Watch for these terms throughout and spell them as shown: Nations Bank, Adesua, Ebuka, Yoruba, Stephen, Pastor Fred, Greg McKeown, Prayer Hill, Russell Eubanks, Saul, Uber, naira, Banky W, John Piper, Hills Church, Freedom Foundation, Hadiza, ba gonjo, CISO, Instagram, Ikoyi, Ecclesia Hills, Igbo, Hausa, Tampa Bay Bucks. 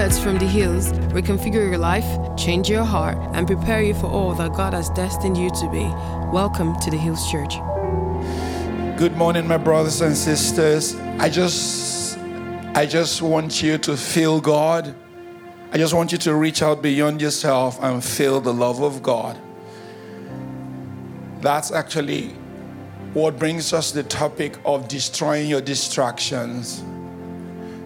words from the hills reconfigure your life, change your heart, and prepare you for all that God has destined you to be. Welcome to the Hills Church. Good morning, my brothers and sisters. I just want you to feel God. I just want you to reach out beyond yourself and feel the love of God. That's actually what brings us the topic of destroying your distractions.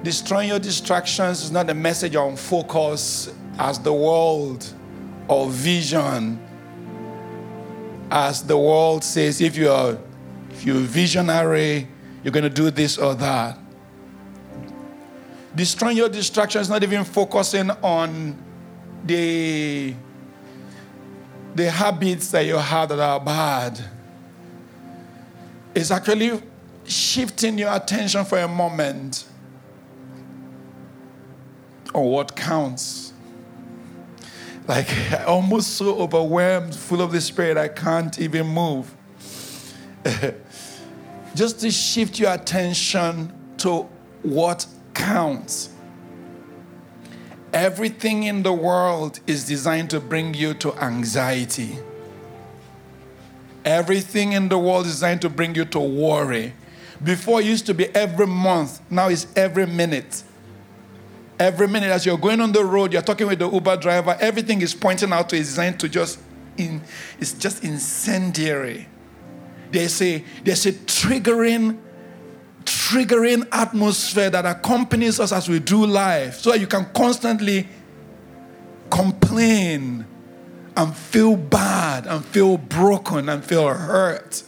Destroying your distractions is not a message on focus as the world or vision. As the world says, if you're visionary, you're going to do this or that. Destroying your distractions, not even focusing on the habits that you have that are bad. It's actually shifting your attention for a moment on what counts. Like, I'm almost so overwhelmed, full of the Spirit, I can't even move. Just to shift your attention to what counts. Everything in the world is designed to bring you to anxiety. Everything in the world is designed to bring you to worry. Before it used to be every month, now it's every minute. Every minute as you're going on the road, you're talking with the Uber driver, everything is pointing out to is designed to it's just incendiary. There's a triggering atmosphere that accompanies us as we do life, so that you can constantly complain and feel bad and feel broken and feel hurt.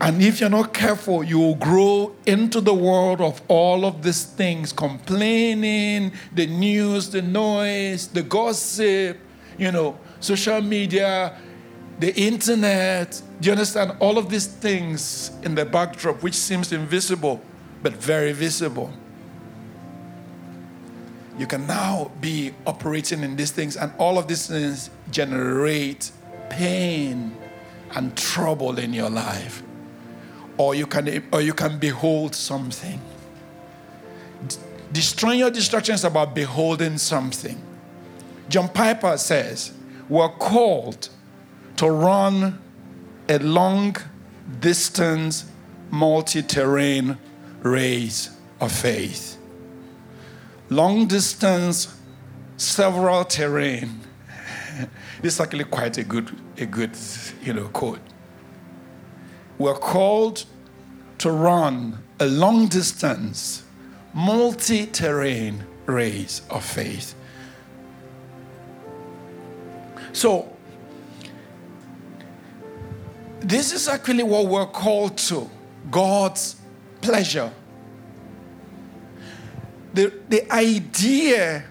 And if you're not careful, you will grow into the world of all of these things, complaining, the news, the noise, the gossip, social media, the internet. Do you understand? All of these things in the backdrop, which seems invisible, but very visible. You can now be operating in these things, and all of these things generate pain and trouble in your life. Or you can behold something. Destroying your distractions is about beholding something. John Piper says, we're called to run a long-distance, multi-terrain race of faith. Long-distance, several terrain. This is actually quite a good quote. We're called to run a long-distance, multi-terrain race of faith. So, this is actually what we're called to, God's pleasure. The idea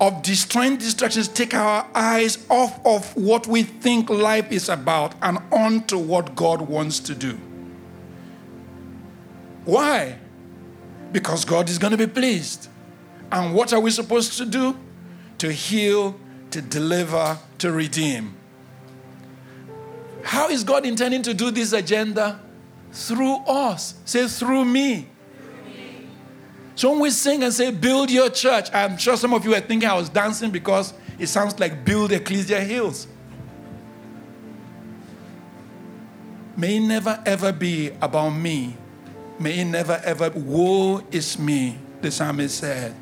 of destroying distractions take our eyes off of what we think life is about and onto what God wants to do. Why? Because God is going to be pleased. And what are we supposed to do? To heal, to deliver, to redeem. How is God intending to do this agenda? Through us. Say, through me. So when we sing and say, build your church, I'm sure some of you are thinking I was dancing because it sounds like build Ecclesia Hills. May it never ever be about me. May it never ever, woe is me, the psalmist said.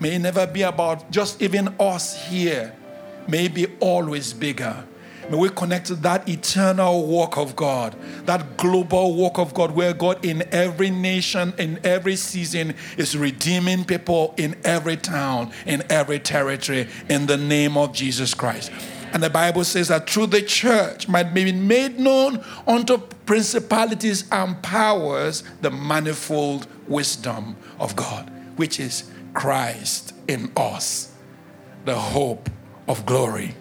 May it never be about just even us here. May it be always bigger. May we connect to that eternal work of God, that global work of God, where God in every nation, in every season, is redeeming people in every town, in every territory, in the name of Jesus Christ. And the Bible says that through the church might be made known unto principalities and powers the manifold wisdom of God, which is Christ in us, the hope of glory.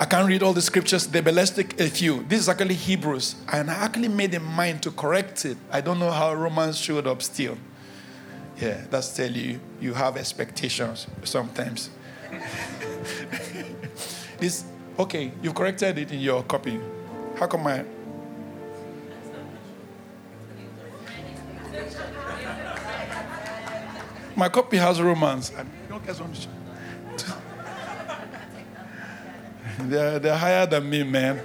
I can't read all the scriptures today, but let's take a few. This is actually Hebrews, and I actually made a mind to correct it. I don't know how Romans showed up still. Yeah, that's tell you have expectations sometimes. This, okay, you've corrected it in your copy. How come I... My copy has romance. I mean, you don't get some shit. They're higher than me, man.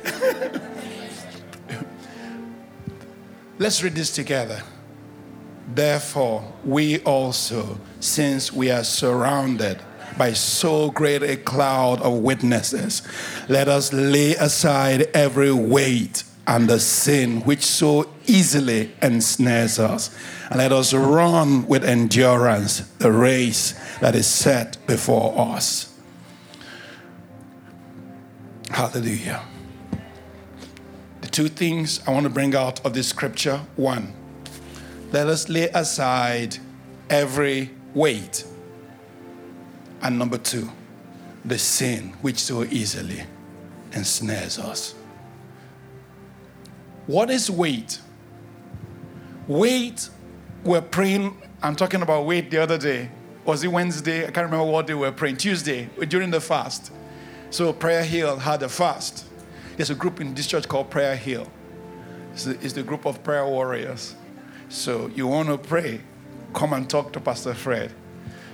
Let's read this together. Therefore, we also, since we are surrounded by so great a cloud of witnesses, let us lay aside every weight and the sin which so easily ensnares us, and let us run with endurance the race that is set before us. Hallelujah. The two things I want to bring out of this scripture. One, let us lay aside every weight. And number two, the sin which so easily ensnares us. What is weight? Weight, we're praying. I'm talking about weight the other day. Was it Wednesday? I can't remember what day we were praying. Tuesday, during the fast. So Prayer Hill had a fast. There's a group in this church called Prayer Hill. It's the group of prayer warriors. So you want to pray, come and talk to Pastor Fred.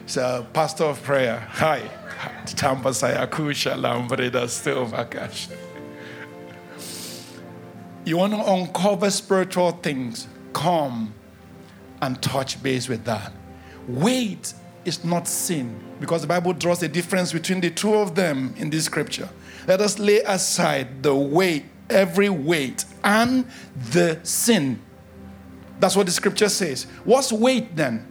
He's a pastor of prayer. Hi. You want to uncover spiritual things, come and touch base with that. Weight is not sin, because the Bible draws a difference between the two of them in this scripture. Let us lay aside the weight, every weight, and the sin. That's what the scripture says. What's weight then?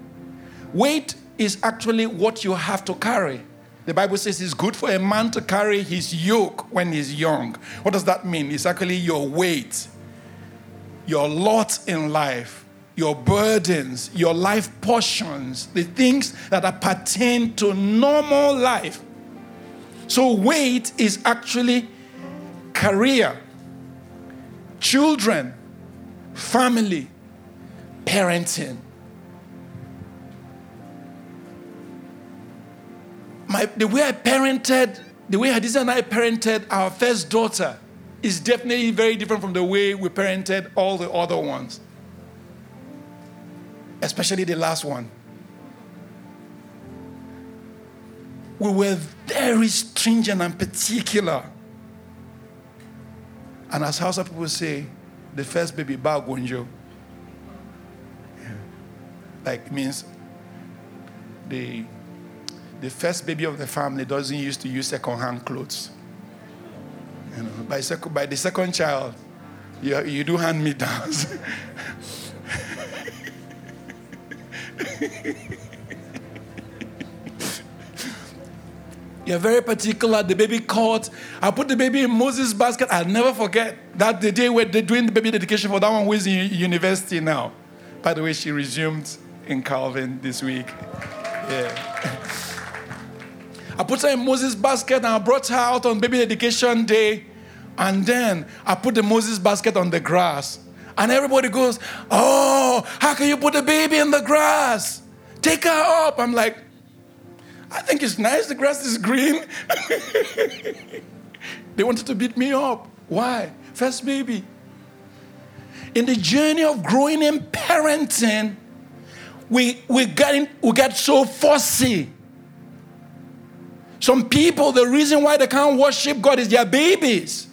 Weight is actually what you have to carry. The Bible says it's good for a man to carry his yoke when he's young. What does that mean? It's actually your weight, your lot in life, your burdens, your life portions, the things that appertain to normal life. So weight is actually career, children, family, parenting. The way Hadiza and I parented our first daughter is definitely very different from the way we parented all the other ones. Especially the last one. We were very stringent and particular. And as Hausa people say, the first baby, ba gonjo. Like, means the first baby of the family doesn't used to use second-hand clothes. You know, by the second child, you do hand-me-downs. You're very particular. The baby caught. I put the baby in Moses' basket. I'll never forget that the day where they're doing the baby dedication for that one who is in university now. By the way, she resumed in Calvin this week. Yeah. I put her in Moses' basket and I brought her out on baby dedication day. And then I put the Moses' basket on the grass. And everybody goes, "Oh, how can you put the baby in the grass? Take her up." I'm like, "I think it's nice. The grass is green." They wanted to beat me up. Why? First baby. In the journey of growing in parenting, we got so fussy. Some people, the reason why they can't worship God is their babies.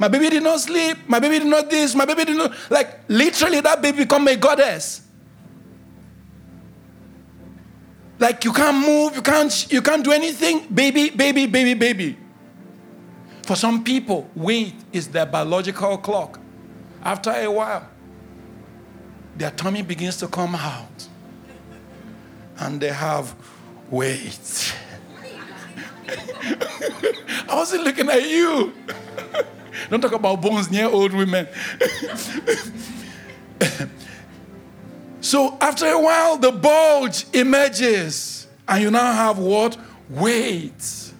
My baby did not sleep. My baby did not this. My baby did not... Like, literally, that baby become a goddess. Like, you can't move. You can't do anything. Baby, baby, baby, baby. For some people, weight is their biological clock. After a while, their tummy begins to come out. And they have... Wait. I wasn't looking at you. Don't talk about bones near old women. So after a while, the bulge emerges. And you now have what? Weight.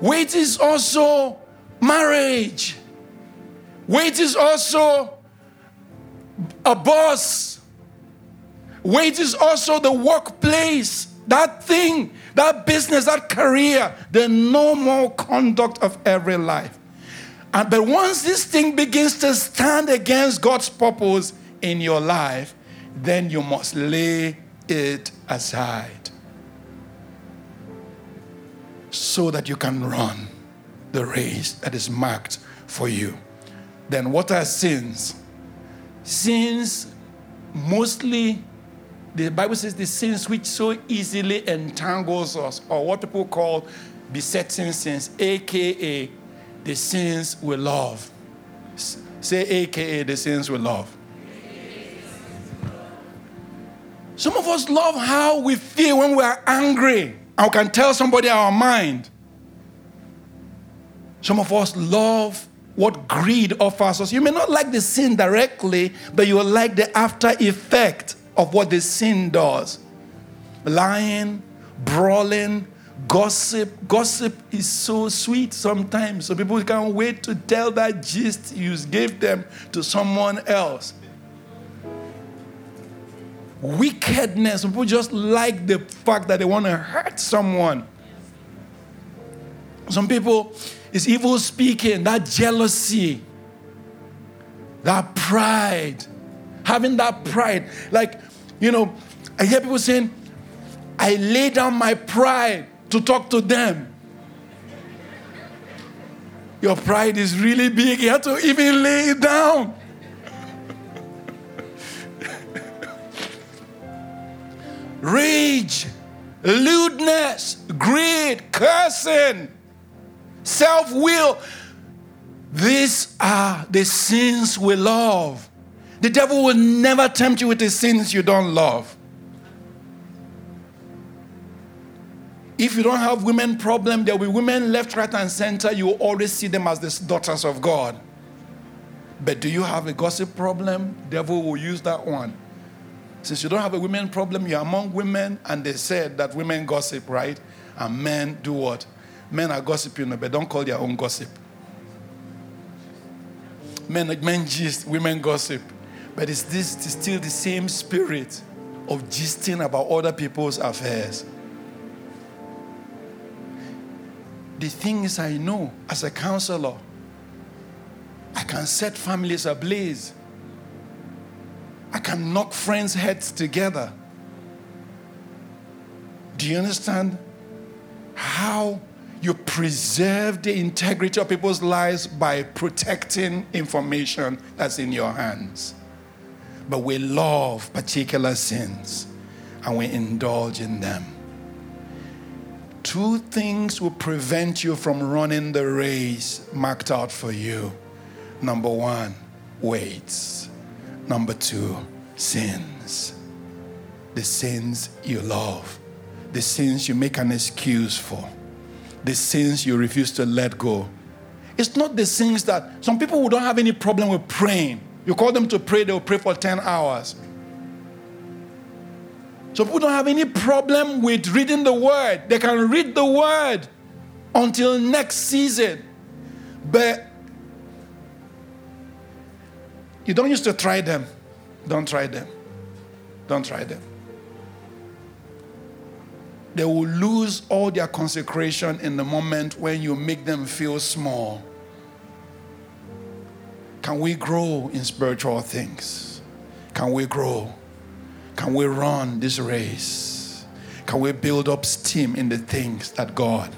Weight is also marriage. Weight is also a boss. Weight is also the workplace, that thing, that business, that career, the normal conduct of every life. But once this thing begins to stand against God's purpose in your life, then you must lay it aside so that you can run the race that is marked for you. Then what are sins? Sins, mostly, the Bible says, the sins which so easily entangles us, or what people call besetting sins, a.k.a. the sins we love. Say a.k.a. the sins we love. Some of us love how we feel when we are angry and we can tell somebody our mind. Some of us love what greed offers us. You may not like the sin directly, but you will like the after effect of what the sin does. Lying, brawling, gossip. Gossip is so sweet sometimes. So people can't wait to tell that gist you gave them to someone else. Wickedness. People just like the fact that they want to hurt someone. Some people, it's evil speaking, that jealousy, that pride. Having that pride. Like, you know, I hear people saying, I lay down my pride to talk to them. Your pride is really big. You have to even lay it down. Rage, lewdness, greed, cursing, self-will. These are the sins we love. The devil will never tempt you with the sins you don't love. If you don't have women problem, there will be women left, right, and center. You will always see them as the daughters of God. But do you have a gossip problem? Devil will use that one. Since you don't have a women problem, you're among women, and they said that women gossip, right? And men do what? Men are gossiping, but don't call their own gossip. Men gist, women gossip. But it's still the same spirit of gisting about other people's affairs. The thing is, I know, as a counselor, I can set families ablaze. I can knock friends' heads together. Do you understand how you preserve the integrity of people's lives by protecting information that's in your hands? But we love particular sins and we indulge in them. Two things will prevent you from running the race marked out for you. Number one, weights. Number two, sins. The sins you love. The sins you make an excuse for. The sins you refuse to let go. It's not the sins that some people who don't have any problem with praying. You call them to pray, they'll pray for 10 hours. So people don't have any problem with reading the word. They can read the word until next season. But you don't used to try them. Don't try them. Don't try them. They will lose all their consecration in the moment when you make them feel small. Can we grow in spiritual things? Can we grow? Can we run this race? Can we build up steam in the things that God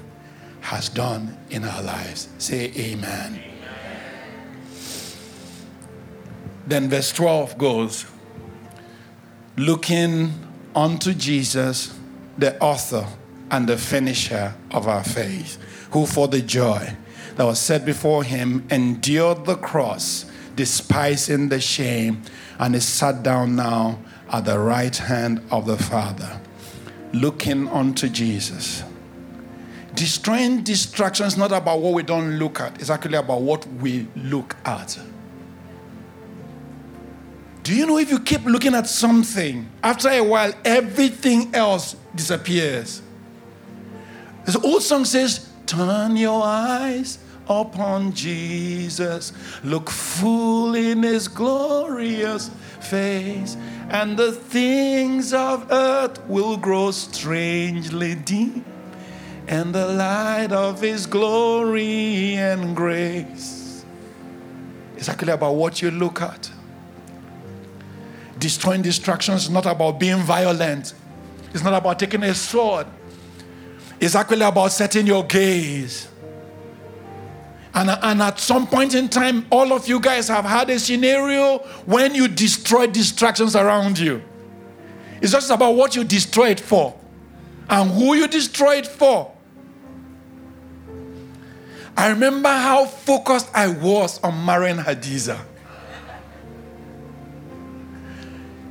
has done in our lives? Say amen. Amen. Then verse 12 goes, looking unto Jesus, the author and the finisher of our faith, who for the joy that was set before him endured the cross, despising the shame, and is sat down now at the right hand of the Father, looking unto Jesus. Destroying distractions is not about what we don't look at. It's actually about what we look at. Do you know if you keep looking at something, after a while, everything else disappears? This old song says, turn your eyes upon Jesus, look full in his glorious face, and the things of earth will grow strangely dim in the light of his glory and grace. It's actually about what you look at. Destroying distractions is not about being violent. It's not about taking a sword. It's actually about setting your gaze. And at some point in time, all of you guys have had a scenario when you destroy distractions around you. It's just about what you destroy it for and who you destroy it for. I remember how focused I was on marrying Hadiza.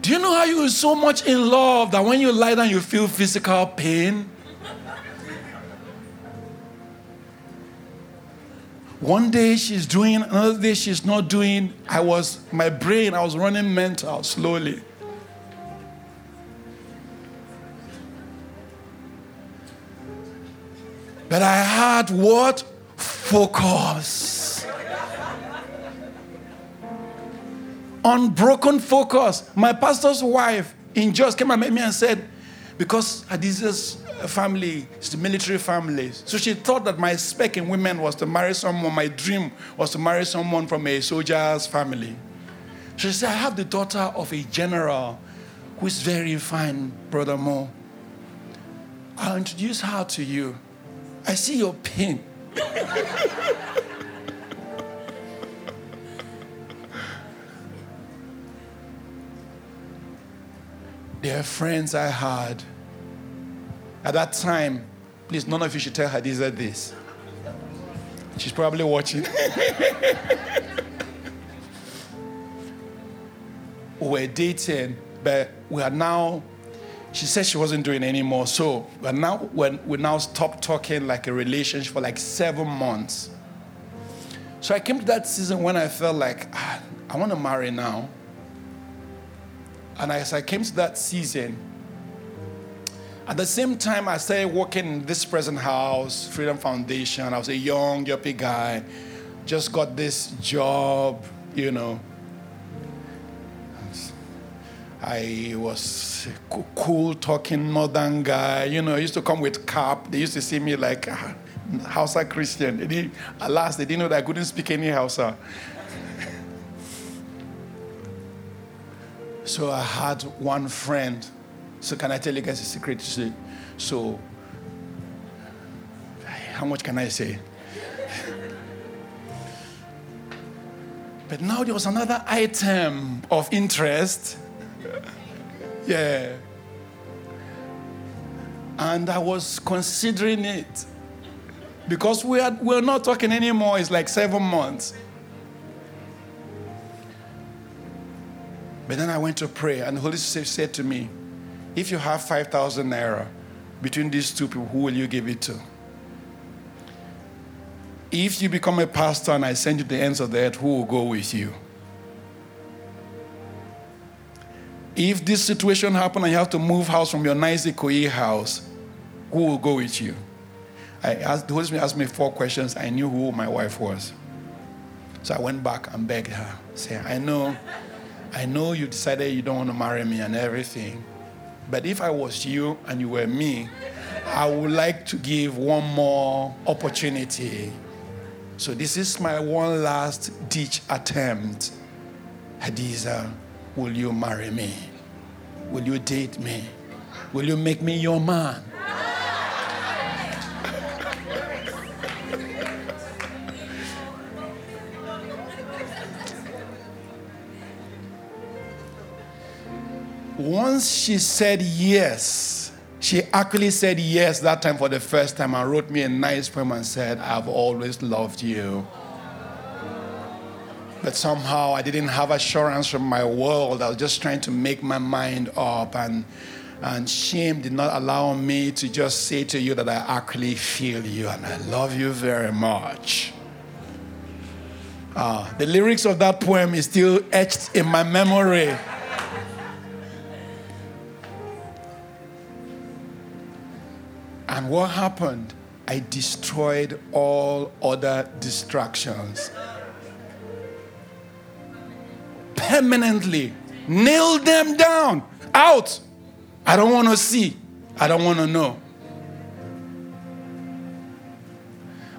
Do you know how you were so much in love that when you lie down, you feel physical pain? One day she's doing, another day she's not doing. I was running mental slowly. But I had what? Focus. Unbroken focus. My pastor's wife in just came and met me and said, because Hadiza's family is the military family, so she thought that my spec in women was to marry someone, my dream was to marry someone from a soldier's family. She said, I have the daughter of a general who is very fine, Brother Mo. I'll introduce her to you. I see your pain. Dear friends I had at that time, please, none of you should tell Hadiza this. She's probably watching. We were dating, but we are now. She said she wasn't doing anymore. So we now stopped talking like a relationship for like 7 months. So I came to that season when I felt like, I want to marry now. And as I came to that season, at the same time I started working in this present house, Freedom Foundation. I was a young, yuppie guy. Just got this job, you know. I was a cool talking northern guy. You know, I used to come with cap. They used to see me like Hausa Christian. Alas, they didn't know that I couldn't speak any Hausa. So I had one friend. So can I tell you guys a secret? So how much can I say? But now there was another item of interest. Yeah. And I was considering it. Because we're not talking anymore. It's like 7 months. But then I went to pray. And the Holy Spirit said to me, if you have 5,000 naira between these two people, who will you give it to? If you become a pastor and I send you to the ends of the earth, who will go with you? If this situation happens and you have to move house from your nice Ikoyi house, who will go with you? The Holy Spirit asked me 4 questions. I knew who my wife was. So I went back and begged her. Say, I know you decided you don't want to marry me and everything. But if I was you and you were me, I would like to give one more opportunity. So this is my one last ditch attempt. Hadiza, will you marry me? Will you date me? Will you make me your man? Once she said yes, she actually said yes that time for the first time and wrote me a nice poem and said, I've always loved you. But somehow I didn't have assurance from my world. I was just trying to make my mind up. And shame did not allow me to just say to you that I actually feel you and I love you very much. The lyrics of that poem is still etched in my memory. And what happened? I destroyed all other distractions. Permanently nail them down. Out. I don't want to see. I don't want to know.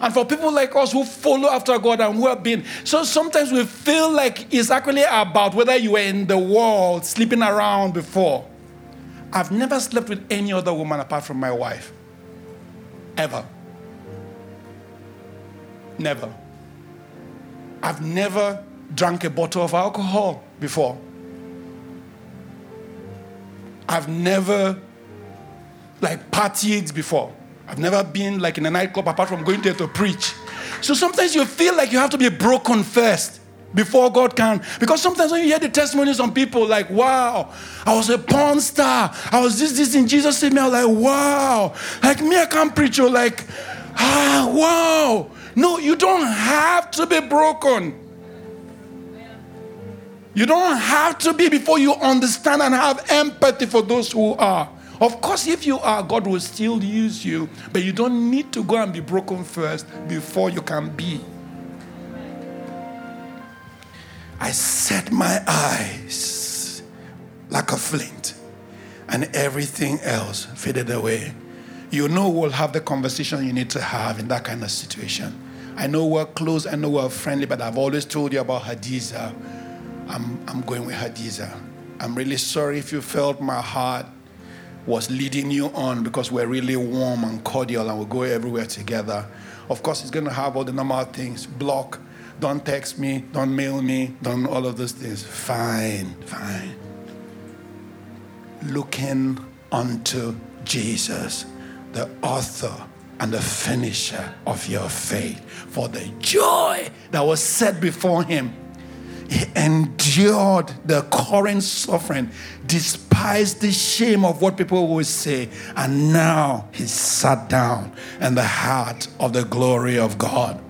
and for people like us who follow after God and who have been. So sometimes we feel like it's actually about whether you were in the world sleeping around before. I've never slept with any other woman apart from my wife. Ever. Never. I've never drank a bottle of alcohol before. I've never partied before. I've never been in a nightclub apart from going there to preach. So sometimes you feel like you have to be broken first before God can. Because sometimes when you hear the testimonies on people wow, I was a porn star. I was this, and Jesus saved me. I was wow. Me, I can't preach. You're wow. No, you don't have to be broken. You don't have to be before you understand and have empathy for those who are. Of course, if you are, God will still use you, but you don't need to go and be broken first before you can be. I set my eyes like a flint, and everything else faded away. You know we'll have the conversation you need to have in that kind of situation. I know we're close, I know we're friendly, but I've always told you about Hadiza. I'm going with Hadiza. I'm really sorry if you felt my heart was leading you on, because we're really warm and cordial and we'll go everywhere together. Of course, it's going to have all the normal things. Block, don't text me, don't mail me, don't all of those things. Fine. Looking unto Jesus, the author and the finisher of your faith, for the joy that was set before him. He endured the current suffering, despised the shame of what people would say, and now he sat down in the heart of the glory of God.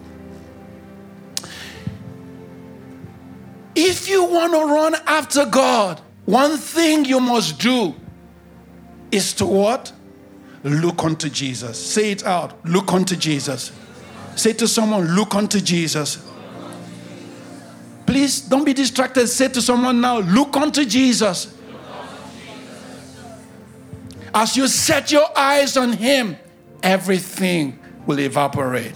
If you want to run after God, one thing you must do is to what? Look unto Jesus. Say it out. Look unto Jesus. Say to someone, look unto Jesus. Please don't be distracted. Say to someone now, look unto Jesus. As you set your eyes on him, everything will evaporate.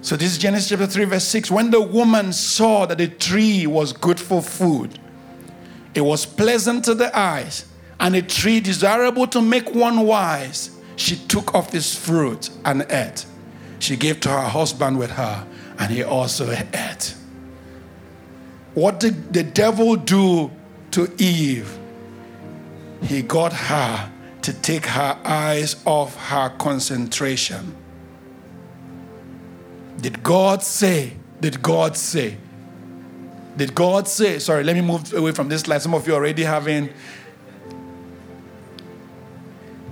So this is Genesis chapter 3 verse 6. When the woman saw that the tree was good for food, it was pleasant to the eyes, and a tree desirable to make one wise, she took of its fruit and ate. She gave to her husband with her, and he also ate. What did the devil do to Eve? He got her to take her eyes off her concentration. Did God say? Sorry, let me move away from this slide. Some of you are already having.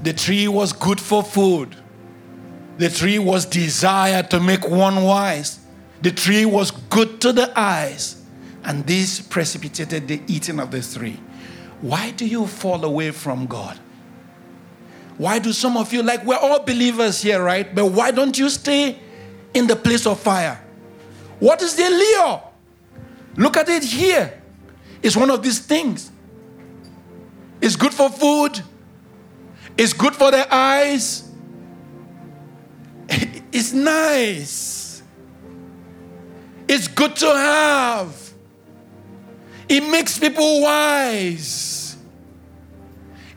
The tree was good for food. The tree was desired to make one wise. The tree was good to the eyes. And this precipitated the eating of the tree. Why do you fall away from God? Why do some of you, we're all believers here, right? But why don't you stay in the place of fire? What is the allure? Look at it here. It's one of these things. It's good for food. It's good for the eyes. It's nice. It's good to have. It makes people wise.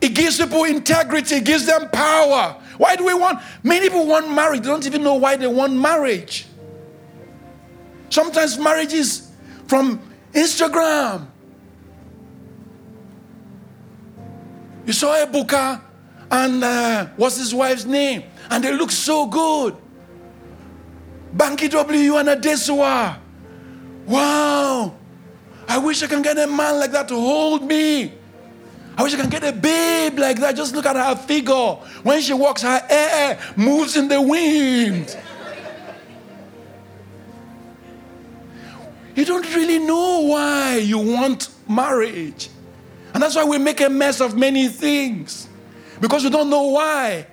It gives people integrity. It gives them power. Why do we want? Many people want marriage. They don't even know why they want marriage. Sometimes marriage is from Instagram. You saw Ebuka and what's his wife's name? And they look so good. Banky W and Adesua. Wow. I wish I can get a man like that to hold me. I wish I can get a babe like that. Just look at her figure. When she walks, her hair moves in the wind. You don't really know why you want marriage. And that's why we make a mess of many things. Because we don't know why.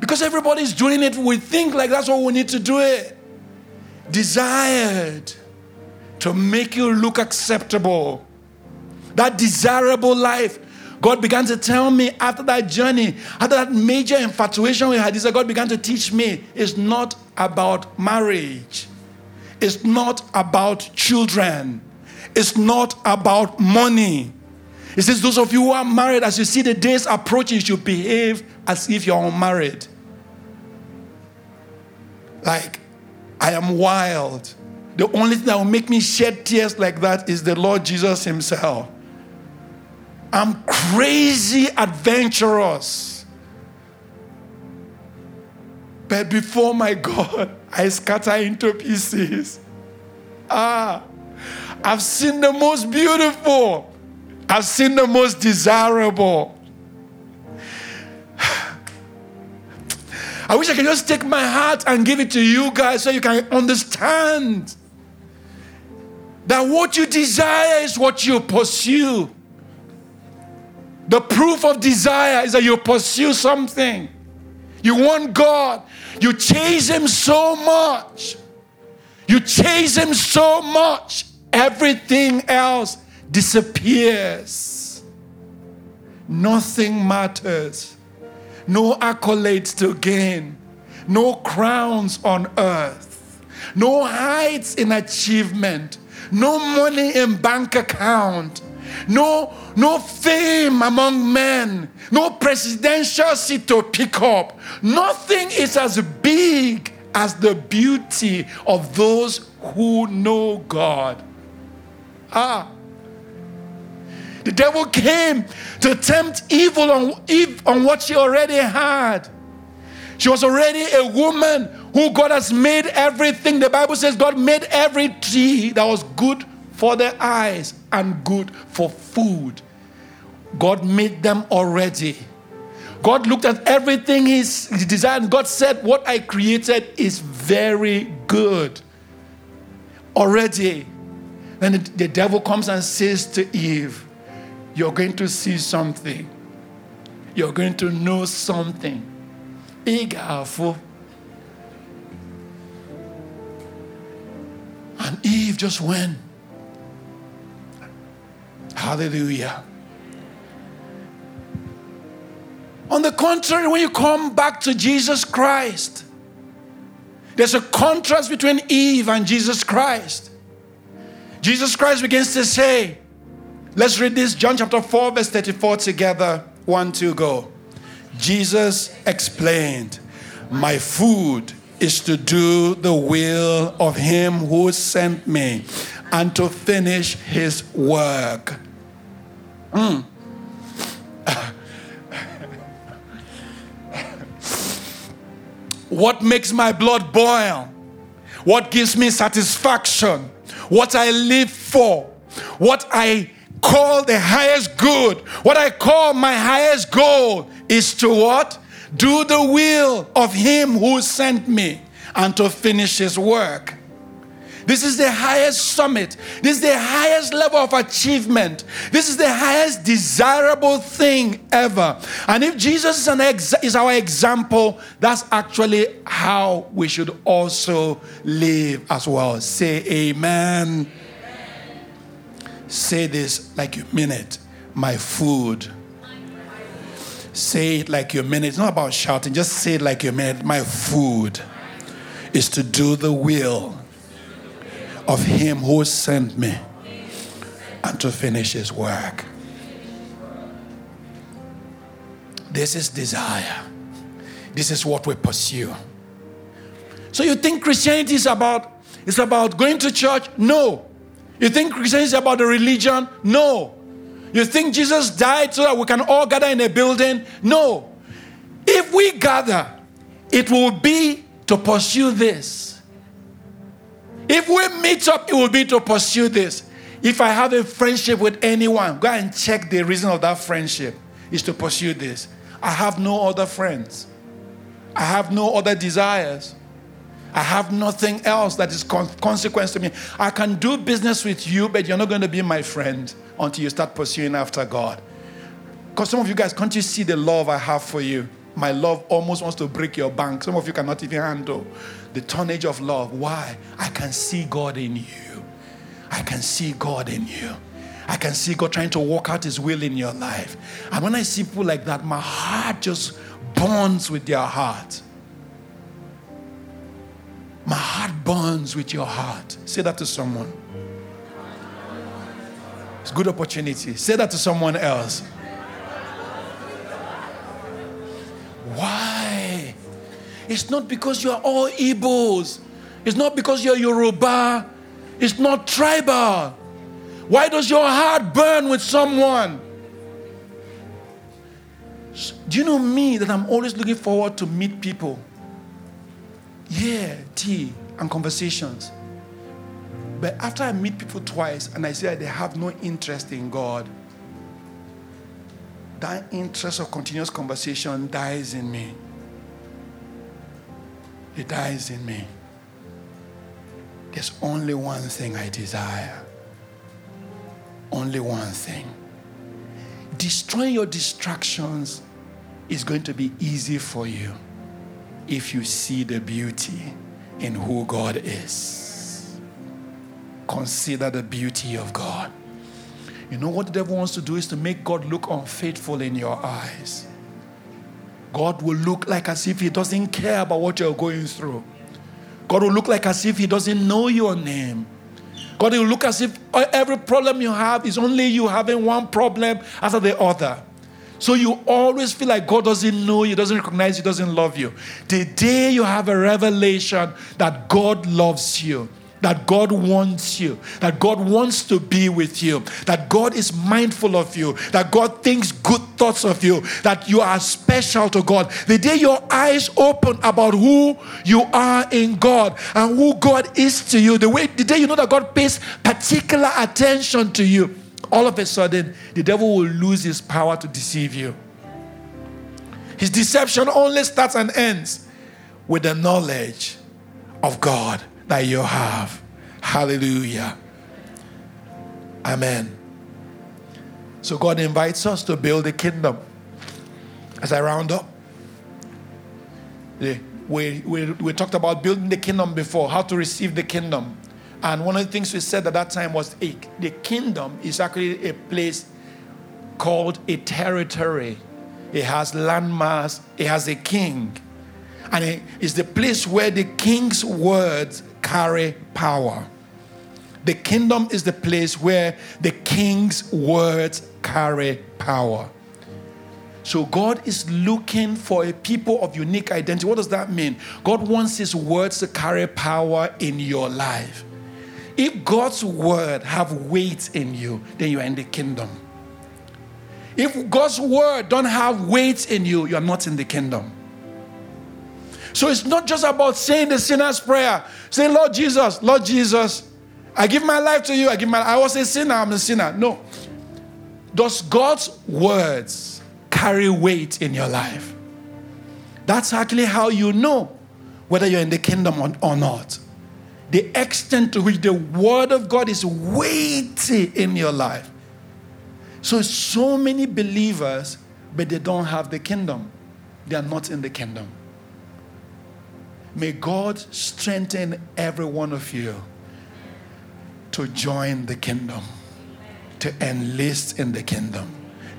Because everybody's doing it. We think that's what we need to do it. Desired. To make you look acceptable. That desirable life. God began to tell me after that journey, after that major infatuation with Hadiza, God began to teach me it's not about marriage. It's not about children. It's not about money. It says, those of you who are married, as you see the days approaching, you should behave as if you're unmarried. Like, I am wild. The only thing that will make me shed tears like that is the Lord Jesus himself. I'm crazy adventurous. But before my God, I scatter into pieces. I've seen the most beautiful. I've seen the most desirable. I wish I could just take my heart and give it to you guys so you can understand that what you desire is what you pursue. The proof of desire is that you pursue something. You want God. You chase Him so much. You chase Him so much. Everything else disappears. Nothing matters. No accolades to gain. No crowns on earth. No heights in achievement. No money in bank account. No fame among men. No presidential seat to pick up. Nothing is as big as the beauty of those who know God. The devil came to tempt evil on Eve on what she already had. She was already a woman who God has made everything. The Bible says God made every tree that was good for their eyes and good for food. God made them already. God looked at everything He designed, and God said, what I created is very good already. Then the devil comes and says to Eve, you're going to see something. You're going to know something. And Eve just went. Hallelujah. On the contrary, when you come back to Jesus Christ, there's a contrast between Eve and Jesus Christ. Jesus Christ begins to say, let's read this, John chapter 4, verse 34 together. 1, 2, go. Jesus explained, my food is to do the will of Him who sent me and to finish His work. What makes my blood boil? What gives me satisfaction? What I live for? What I call the highest good? What I call my highest goal is to what? Do the will of Him who sent me and to finish His work. This is the highest summit. This is the highest level of achievement. This is the highest desirable thing ever. And if Jesus is is our example, that's actually how we should also live as well. Say amen. Amen. Say this like you mean it. My food. Say it like you mean it. It's not about shouting. Just say it like you mean it. My food is to do the will of Him who sent me and to finish His work. This is desire. This is what we pursue. So you think Christianity is about going to church? No. You think Christianity is about a religion? No. You think Jesus died so that we can all gather in a building? No. If we gather, it will be to pursue this. If we meet up, it will be to pursue this. If I have a friendship with anyone, go and check the reason of that friendship is to pursue this. I have no other friends. I have no other desires. I have nothing else that is consequence to me. I can do business with you, but you're not going to be my friend until you start pursuing after God. Because some of you guys, can't you see the love I have for you? My love almost wants to break your bank. Some of you cannot even handle the tonnage of love. Why? I can see God in you. I can see God in you. I can see God trying to work out His will in your life. And when I see people like that, my heart just burns with their heart. My heart burns with your heart. Say that to someone. It's a good opportunity. Say that to someone else. Why? It's not because you are all Igbos. It's not because you're Yoruba. It's not tribal. Why does your heart burn with someone? Do you know me, that I'm always looking forward to meet people? Yeah, tea and conversations. But after I meet people twice and I see that they have no interest in God, that interest of continuous conversation dies in me. It dies in me. There's only one thing I desire. Only one thing. Destroying your distractions is going to be easy for you if you see the beauty in who God is. Consider the beauty of God. You know what the devil wants to do is to make God look unfaithful in your eyes. God will look like as if He doesn't care about what you're going through. God will look like as if He doesn't know your name. God will look as if every problem you have is only you having one problem after the other. So you always feel like God doesn't know you, doesn't recognize you, doesn't love you. The day you have a revelation that God loves you, that God wants you, that God wants to be with you, that God is mindful of you, that God thinks good thoughts of you, that you are special to God. The day your eyes open about who you are in God and who God is to you, the day you know that God pays particular attention to you, all of a sudden, the devil will lose his power to deceive you. His deception only starts and ends with the knowledge of God that you have. Hallelujah. Amen. So God invites us to build a kingdom. As I round up, we talked about building the kingdom before, how to receive the kingdom. And one of the things we said at that time was the kingdom is actually a place called a territory. It has landmass, it has a king. And it is the place where the king's words carry power. The kingdom is the place where the king's words carry power. So God is looking for a people of unique identity. What does that mean? God wants His words to carry power in your life. If God's word have weight in you, then you are in the kingdom. If God's word don't have weight in you, you are not in the kingdom. So it's not just about saying the sinner's prayer. Say, Lord Jesus, Lord Jesus, I give my life to you. I was a sinner, I'm a sinner. No. Does God's words carry weight in your life? That's actually how you know whether you're in the kingdom or not. The extent to which the word of God is weighty in your life. So many believers, but they don't have the kingdom. They are not in the kingdom. May God strengthen every one of you to join the kingdom, to enlist in the kingdom,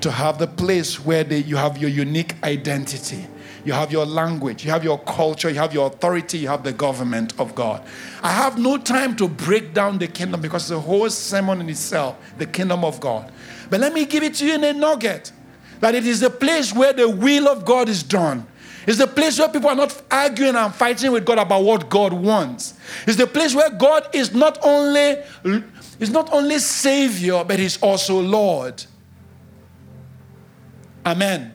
to have the place where you have your unique identity, you have your language, you have your culture, you have your authority, you have the government of God. I have no time to break down the kingdom because it's a whole sermon in itself, the kingdom of God. But let me give it to you in a nugget, that it is the place where the will of God is done. It's the place where people are not arguing and fighting with God about what God wants. It's the place where God is not only Savior, but He's also Lord. Amen. Amen.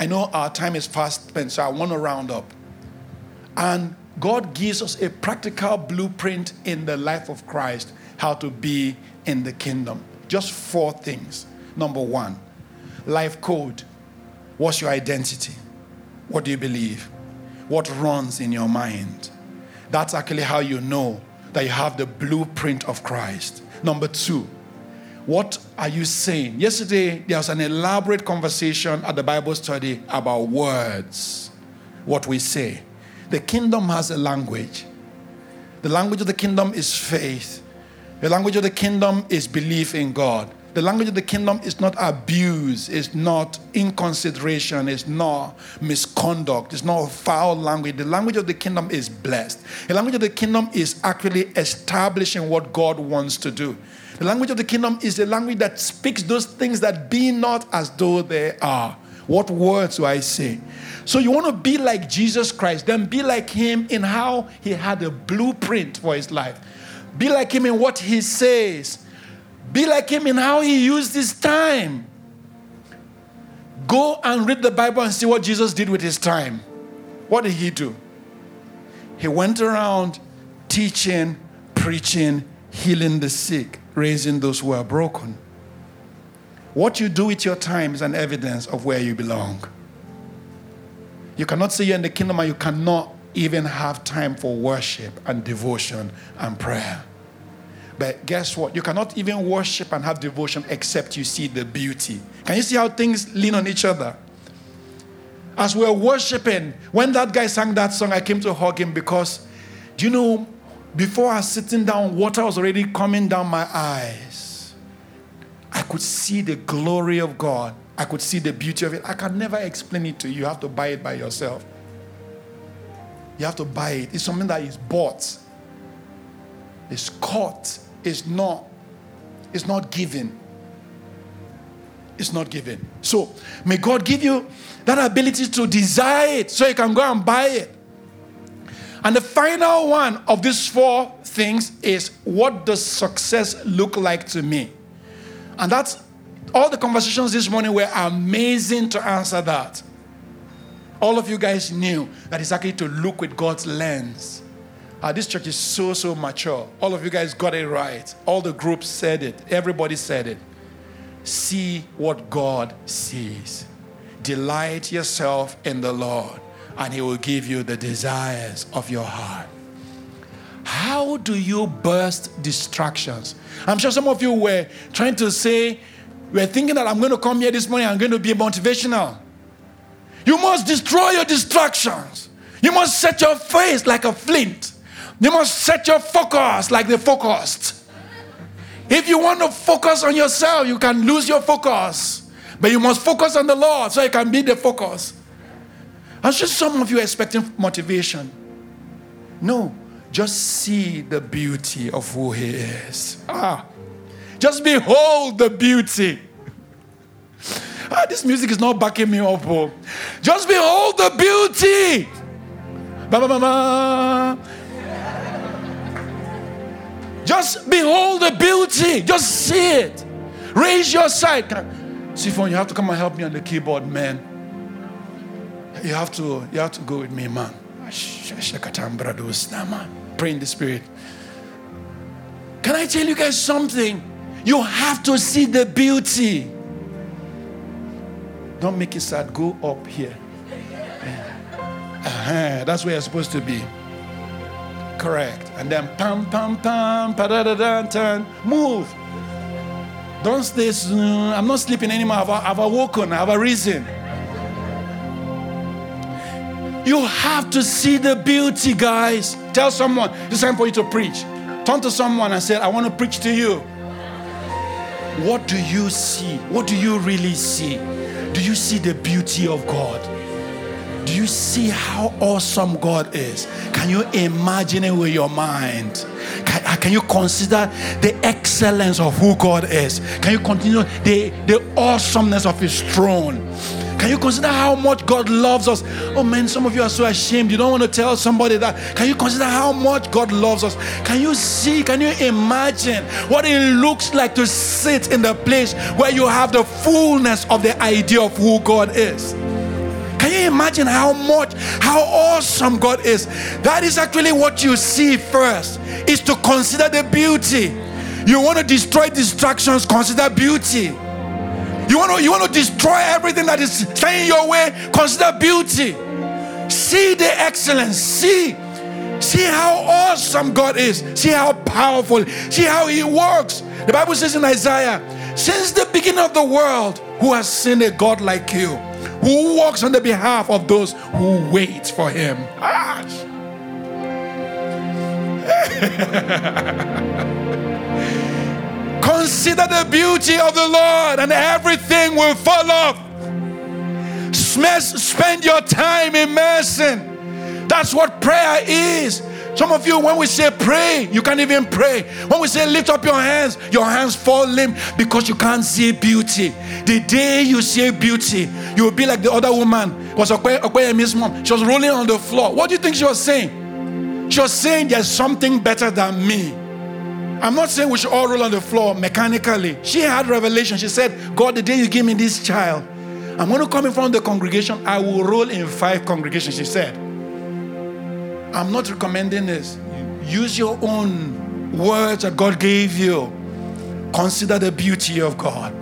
I know our time is fast spent, so I want to round up. And God gives us a practical blueprint in the life of Christ, how to be in the kingdom. Just 4 things. Number 1, life code. What's your identity? What do you believe? What runs in your mind? That's actually how you know that you have the blueprint of Christ. Number 2, what are you saying? Yesterday, there was an elaborate conversation at the Bible study about words, what we say. The kingdom has a language. The language of the kingdom is faith. The language of the kingdom is belief in God. The language of the kingdom is not abuse, it's not inconsideration, it's not misconduct, it's not foul language. The language of the kingdom is blessed. The language of the kingdom is actually establishing what God wants to do. The language of the kingdom is a language that speaks those things that be not as though they are. What words do I say? So you want to be like Jesus Christ, then be like him in how he had a blueprint for his life. Be like him in what he says. Be like him in how he used his time. Go and read the Bible and see what Jesus did with his time. What did he do? He went around teaching, preaching, healing the sick, raising those who are broken. What you do with your time is an evidence of where you belong. You cannot say you're in the kingdom and you cannot even have time for worship and devotion and prayer. But guess what? You cannot even worship and have devotion except you see the beauty. Can you see how things lean on each other? As we're worshiping, when that guy sang that song, I came to hug him because, do you know, before I was sitting down, water was already coming down my eyes. I could see the glory of God. I could see the beauty of it. I can never explain it to you. You have to buy it by yourself. You have to buy it. It's something that is bought. It's caught. It's not given. It's not given. So may God give you that ability to desire it so you can go and buy it. And the final one of these four things is, what does success look like to me? And that's all the conversations this morning were amazing to answer that. All of you guys knew that it's actually to look with God's lens. This church is so mature. All of you guys got it right. All the groups said it. Everybody said it. See what God sees. Delight yourself in the Lord, and he will give you the desires of your heart. How do you burst distractions? I'm sure some of you were trying to say, we're thinking that I'm going to come here this morning, I'm going to be motivational. You must destroy your distractions. You must set your face like a flint. You must set your focus like they focused. If you want to focus on yourself, you can lose your focus. But you must focus on the Lord so you can be the focus. I'm sure some of you are expecting motivation. No, just see the beauty of who he is. Just behold the beauty. This music is not backing me up. Oh. Just behold the beauty. Just behold the beauty. Just see it. Raise your sight. Stephen, you have to come and help me on the keyboard, man. You have to go with me, man. Pray in the Spirit. Can I tell you guys something? You have to see the beauty. Don't make it sad. Go up here. That's where you're supposed to be. Correct. And then pam pam pam pa da da da turn. Move. Don't stay. I'm not sleeping anymore. I've awoken. I've arisen. You have to see the beauty, guys. Tell someone. It's time for you to preach. Turn to someone and say, I want to preach to you. What do you see? What do you really see? Do you see the beauty of God? Do you see how awesome God is? Can you imagine it with your mind? Can you consider the excellence of who God is? Can you continue the awesomeness of his throne? Can you consider how much God loves us? Oh man, some of you are so ashamed. You don't want to tell somebody that. Can you consider how much God loves us? Can you see, can you imagine what it looks like to sit in the place where you have the fullness of the idea of who God is? Can you imagine how awesome God is? That is actually what you see first, is to consider the beauty. You want to destroy distractions, consider beauty. You want to destroy everything that is standing your way, consider beauty. See the excellence. See how awesome God is. See how powerful. See how he works. The Bible says in Isaiah, since the beginning of the world, who has seen a God like you, who walks on the behalf of those who wait for him? Consider the beauty of the Lord and everything will fall off. Spend your time immersing. That's what prayer is. Some of you, when we say pray, you can't even pray. When we say lift up your hands fall limp because you can't see beauty. The day you see beauty, you will be like the other woman. It was Okoyemi's mom. She was rolling on the floor. What do you think she was saying? She was saying there's something better than me. I'm not saying we should all roll on the floor mechanically. She had revelation. She said, God, the day you give me this child, I'm going to come in front of the congregation. I will roll in 5 congregations, she said. I'm not recommending this. Use your own words that God gave you. Consider the beauty of God.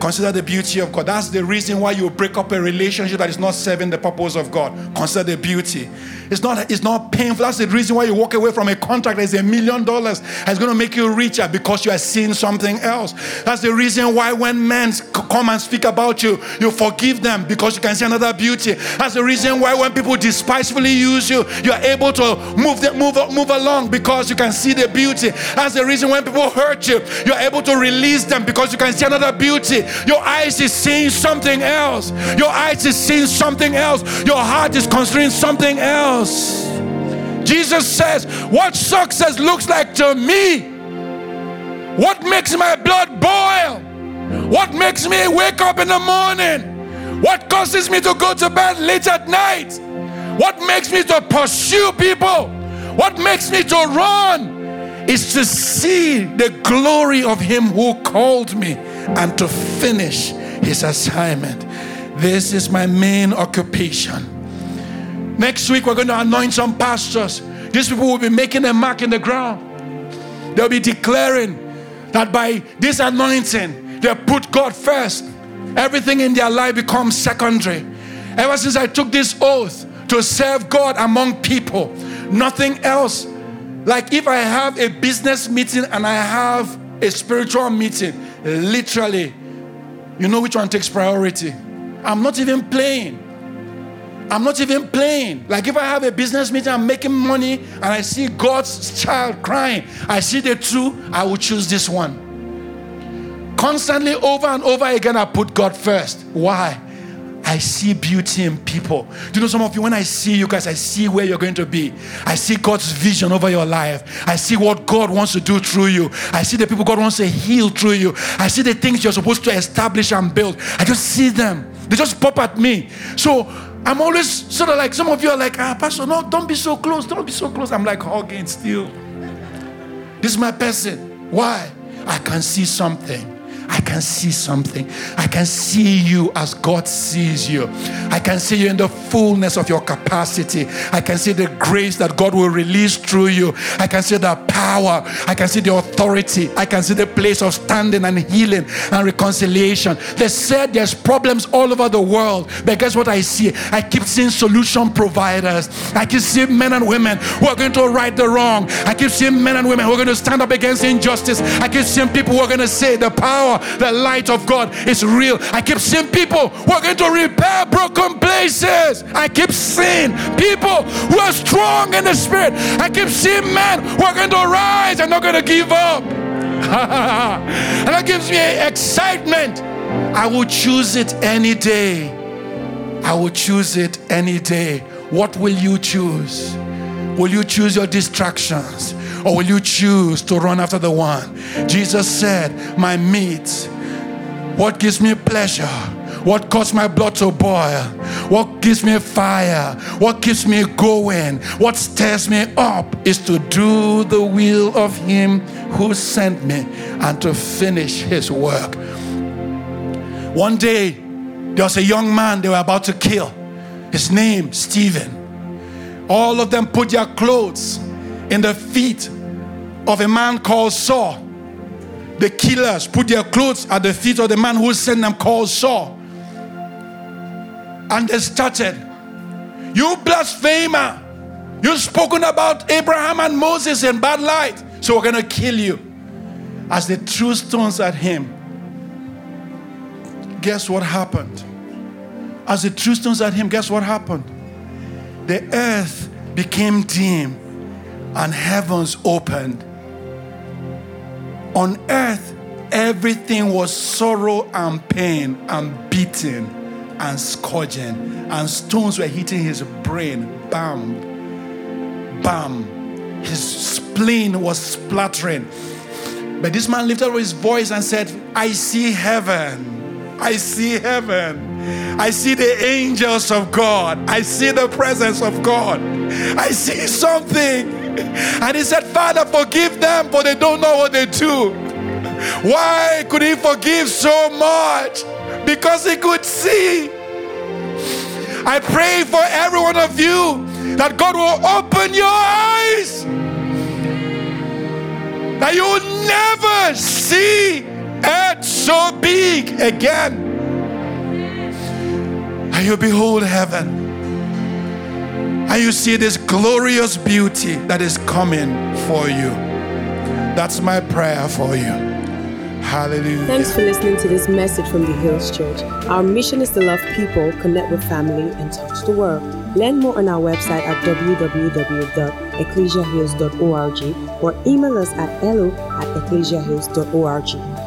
Consider the beauty of God. That's the reason why you break up a relationship that is not serving the purpose of God. Consider the beauty. It's not painful. That's the reason why you walk away from a contract that is $1 million. It's going to make you richer because you are seeing something else. That's the reason why when men come and speak about you, you forgive them because you can see another beauty. That's the reason why when people despitefully use you, you are able to move along because you can see the beauty. That's the reason when people hurt you, you are able to release them because you can see another beauty. Your eyes is seeing something else. Your eyes is seeing something else. Your heart is considering something else. Jesus says, what success looks like to me? What makes my blood boil? What makes me wake up in the morning? What causes me to go to bed late at night? What makes me to pursue people? What makes me to run? Is to see the glory of him who called me and to finish his assignment. This is my main occupation. Next week, we're going to anoint some pastors. These people will be making a mark in the ground. They'll be declaring that by this anointing, they put God first. Everything in their life becomes secondary. Ever since I took this oath to serve God among people, nothing else. Like if I have a business meeting and I have a spiritual meeting, literally, you know which one takes priority. I'm not even playing. Like if I have a business meeting, I'm making money and I see God's child crying. I see the two, I will choose this one. Constantly over and over again, I put God first. Why? I see beauty in people. Do you know some of you, when I see you guys, I see where you're going to be. I see God's vision over your life. I see what God wants to do through you. I see the people God wants to heal through you. I see the things you're supposed to establish and build. I just see them. They just pop at me. So I'm always sort of like, some of you are like, Pastor, no, don't be so close. Don't be so close. I'm like hugging still. This is my person. Why? I can see something. I can see something. I can see you as God sees you. I can see you in the fullness of your capacity. I can see the grace that God will release through you. I can see the power. I can see the authority. I can see the place of standing and healing and reconciliation. They said there's problems all over the world, but guess what I see? I keep seeing solution providers. I keep seeing men and women who are going to right the wrong. I keep seeing men and women who are going to stand up against injustice. I keep seeing people who are going to say the power, the light of God is real. I keep seeing people who are going to repair broken places. I keep seeing people who are strong in the spirit. I keep seeing men who are going to rise and not going to give up. And that gives me excitement. I will choose it any day. I will choose it any day. What will you choose? Will you choose your distractions? Or will you choose to run after the one? Jesus said, my meat, what gives me pleasure? What caused my blood to boil? What gives me fire? What keeps me going? What stirs me up is to do the will of him who sent me and to finish his work. One day, there was a young man they were about to kill. His name, Stephen. All of them put their clothes in the feet of a man called Saul. The killers put their clothes at the feet of the man who sent them called Saul. And they started, you blasphemer, you've spoken about Abraham and Moses in bad light, so we're going to kill you. As they threw stones at him, guess what happened? As they threw stones at him, guess what happened? The earth became dim and heavens opened. On earth, everything was sorrow and pain and beating and scourging, and stones were hitting his brain. Bam, bam. His spleen was splattering. But this man lifted up his voice and said, I see heaven. I see heaven. I see the angels of God. I see the presence of God. I see something. And he said, Father, forgive them, for they don't know what they do. Why could he forgive so much? Because he could see. I pray for every one of you that God will open your eyes, that you will never see it so big again. And you behold heaven, and you see this glorious beauty that is coming for you. That's my prayer for you. Hallelujah. Thanks for listening to this message from the Hills Church. Our mission is to love people, connect with family, and touch the world. Learn more on our website at www.ecclesiahills.org or email us at hello@ecclesiahills.org.